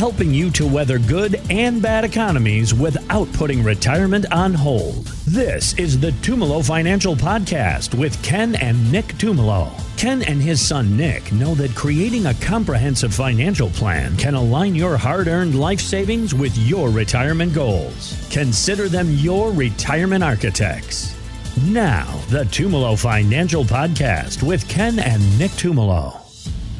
helping you to weather good and bad economies without putting retirement on hold. This is the Tumolo Financial Podcast with Ken and Nick Tumolo. Ken and his son Nick know that creating a comprehensive financial plan can align your hard-earned life savings with your retirement goals. Consider them your retirement architects. Now, the Tumolo Financial Podcast with Ken and Nick Tumolo.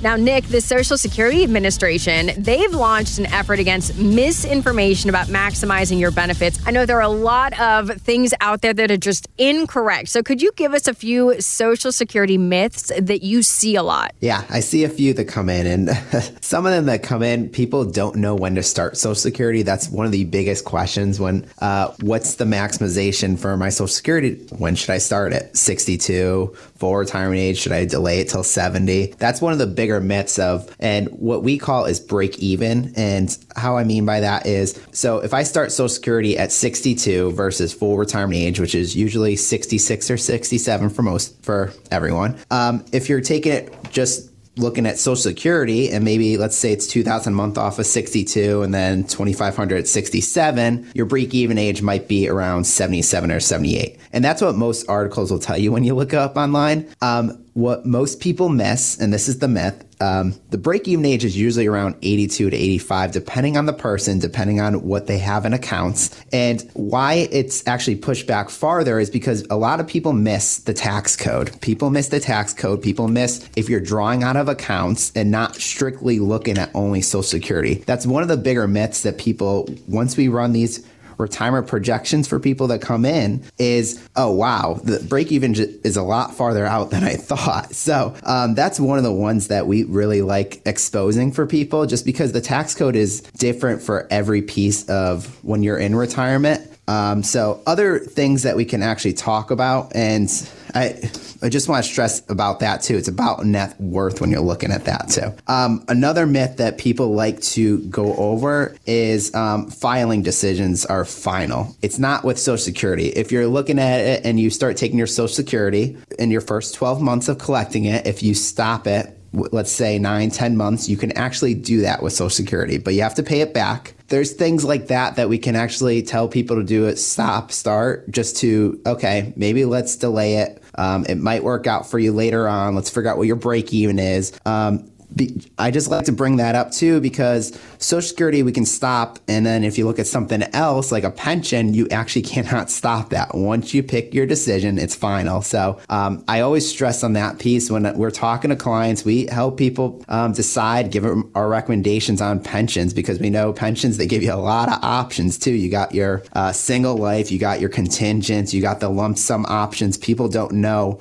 Now, Nick, the Social Security Administration, they've launched an effort against misinformation about maximizing your benefits. I know there are a lot of things out there that are just incorrect. So could you give us a few Social Security myths that you see a lot? Yeah, I see a few that come in. And some of them that come in, people don't know when to start Social Security. That's one of the biggest questions when, what's the maximization for my Social Security? When should I start it? 62, full retirement age? Should I delay it till 70? That's one of the bigger myths of, and what we call is break even. And how I mean by that is, so if I start Social Security at 62 versus full retirement age, which is usually 66 or 67 for everyone, if you're taking it just looking at Social Security and maybe let's say it's $2,000 a month off of 62 and then $2,500 at 67, your break even age might be around 77 or 78. And that's what most articles will tell you when you look up online. What most people miss, and this is the myth, the break-even age is usually around 82 to 85, depending on the person, depending on what they have in accounts. And why it's actually pushed back farther is because a lot of people miss the tax code. People miss the tax code. People miss if you're drawing out of accounts and not strictly looking at only Social Security. That's one of the bigger myths that people, once we run these retirement projections for people that come in is, oh, wow, the break even is a lot farther out than I thought. So that's one of the ones that we really like exposing for people, just because the tax code is different for every piece of when you're in retirement. So other things that we can actually talk about, and I just want to stress about that too. It's about net worth when you're looking at that too. Another myth that people like to go over is filing decisions are final. It's not with Social Security. If you're looking at it and you start taking your Social Security in your first 12 months of collecting it, if you stop it, let's say 9-10 months, you can actually do that with Social Security, but you have to pay it back. There's things like that that we can actually tell people to do it, stop, start, just to, okay, maybe let's delay it. It might work out for you later on. Let's figure out what your break even is. I just like to bring that up too, because Social Security, we can stop. And then if you look at something else like a pension, you actually cannot stop that. Once you pick your decision, it's final. So I always stress on that piece when we're talking to clients, we help people decide, give them our recommendations on pensions, because we know pensions, they give you a lot of options too. You got your single life, you got your contingents, you got the lump sum options. People don't know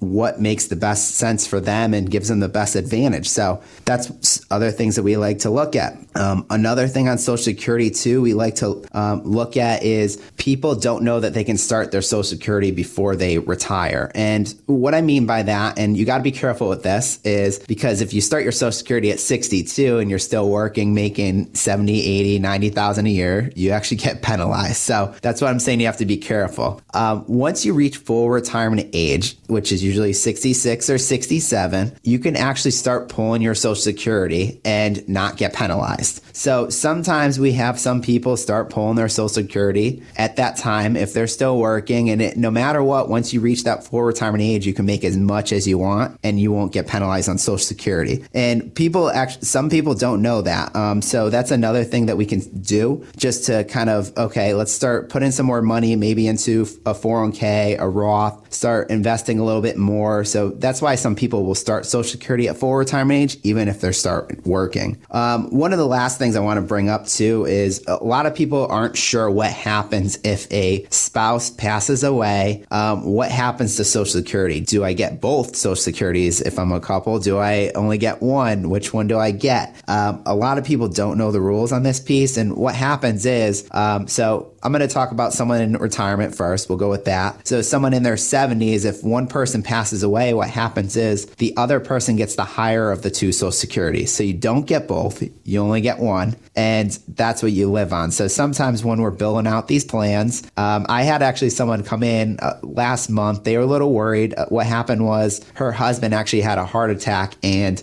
what makes the best sense for them and gives them the best advantage. So that's other things that we like to look at. Another thing on Social Security too, we like to look at is people don't know that they can start their Social Security before they retire. And what I mean by that, and you got to be careful with this, is because if you start your Social Security at 62 and you're still working, making 70, 80, 90,000 a year, you actually get penalized. So that's what I'm saying. You have to be careful. Once you reach full retirement age, which is usually 66 or 67, you can actually start pulling your Social Security and not get penalized. So sometimes we have some people start pulling their Social Security at that time if they're still working, and no matter what, once you reach that full retirement age, you can make as much as you want and you won't get penalized on Social Security. And people actually, some people don't know that. So that's another thing that we can do, just to kind of, okay, let's start putting some more money maybe into a 401k, a Roth, start investing a little bit more. So that's why some people will start Social Security at full retirement age, even if they start working. One of the last things I want to bring up too is a lot of people aren't sure what happens if a spouse passes away. What happens to Social Security? Do I get both Social Securities if I'm a couple? Do I only get one? Which one do I get? A lot of people don't know the rules on this piece. And what happens is, so I'm going to talk about someone in retirement first. We'll go with that. So someone in their 70s, if one person passes away, what happens is the other person gets the higher of the two Social Security. So you don't get both, you only get one, and that's what you live on. So sometimes when we're billing out these plans, I had actually someone come in last month. They were a little worried. What happened was her husband actually had a heart attack and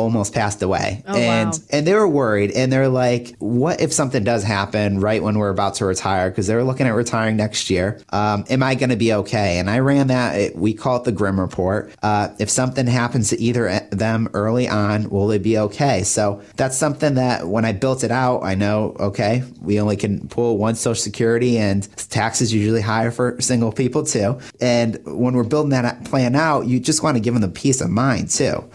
almost passed away. Oh, and, wow. And they were worried, and they're like, what if something does happen right when we're about to retire? Because they were looking at retiring next year. Am I going to be okay? And I ran that. We call it the Grim Report. If something happens to either of them early on, will they be okay? So that's something that when I built it out, I know, okay, we only can pull one Social Security, and taxes usually higher for single people too. And when we're building that plan out, you just want to give them the peace of mind too.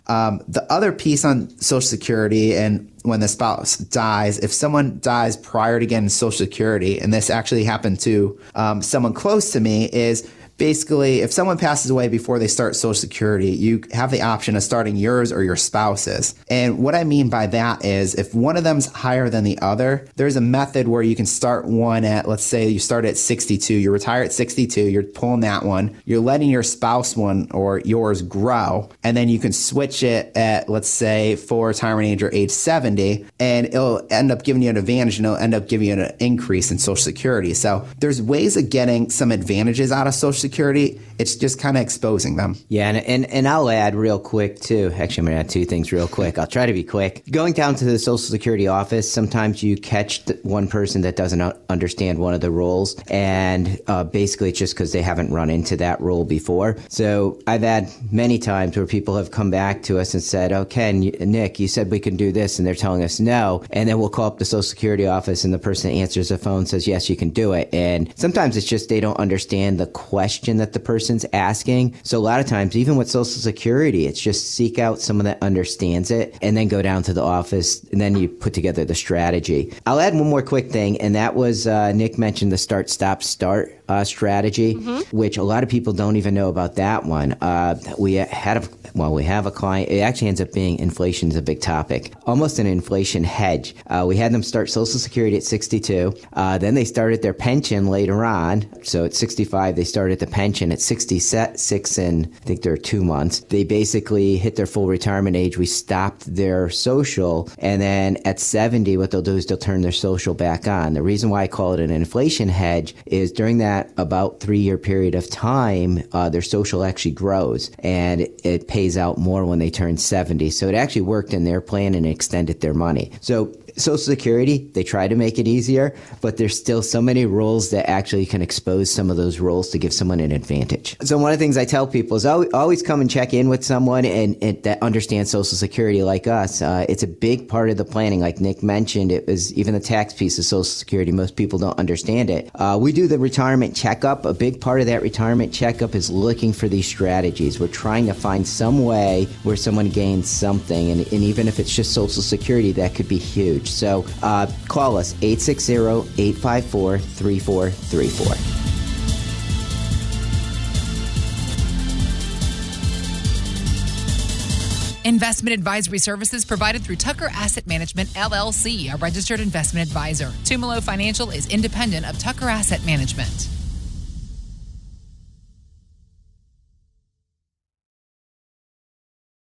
The other piece on Social Security, and when the spouse dies, if someone dies prior to getting Social Security, and this actually happened to someone close to me, is basically, if someone passes away before they start Social Security, you have the option of starting yours or your spouse's. And what I mean by that is, if one of them's higher than the other, there's a method where you can start one at, let's say you start at 62, you retire at 62, you're pulling that one, you're letting your spouse one or yours grow, and then you can switch it at, let's say, for retirement age or age 70, and it'll end up giving you an advantage, and it'll end up giving you an increase in Social Security. So there's ways of getting some advantages out of Social Security. It's just kind of exposing them. Yeah, and I'll add real quick too. Actually, I'm going to add two things real quick. I'll try to be quick. Going down to the Social Security office, sometimes you catch one person that doesn't understand one of the roles, and basically it's just because they haven't run into that role before. So I've had many times where people have come back to us and said, oh, Ken, Nick, you said we can do this, and they're telling us no, and then we'll call up the Social Security office, and the person that answers the phone says, yes, you can do it. And sometimes it's just they don't understand the question that the person's asking. So a lot of times, even with Social Security, it's just seek out someone that understands it, and then go down to the office, and then you put together the strategy. I'll add one more quick thing, and that was Nick mentioned the start, stop, start strategy, mm-hmm. which a lot of people don't even know about that one. We have a client, it actually ends up being inflation is a big topic, almost an inflation hedge. We had them start Social Security at 62. Then they started their pension later on. So at 65, they started the pension. At 66 and I think there are 2 months, they basically hit their full retirement age. We stopped their social. And then at 70, what they'll do is they'll turn their social back on. The reason why I call it an inflation hedge is during that about 3-year period of time, their social actually grows, and it pays out more when they turn 70. So it actually worked in their plan and extended their money. So Social Security, they try to make it easier, but there's still so many roles that actually can expose some of those roles to give someone an advantage. So one of the things I tell people is always come and check in with someone and that understands Social Security like us. It's a big part of the planning. Like Nick mentioned, it was even the tax piece of Social Security. Most people don't understand it. We do the retirement checkup. A big part of that retirement checkup is looking for these strategies. We're trying to find some way where someone gains something. And even if it's just Social Security, that could be huge. So call us, 860-854-3434. Investment advisory services provided through Tucker Asset Management LLC, a registered investment advisor. Tumolo Financial is independent of Tucker Asset Management.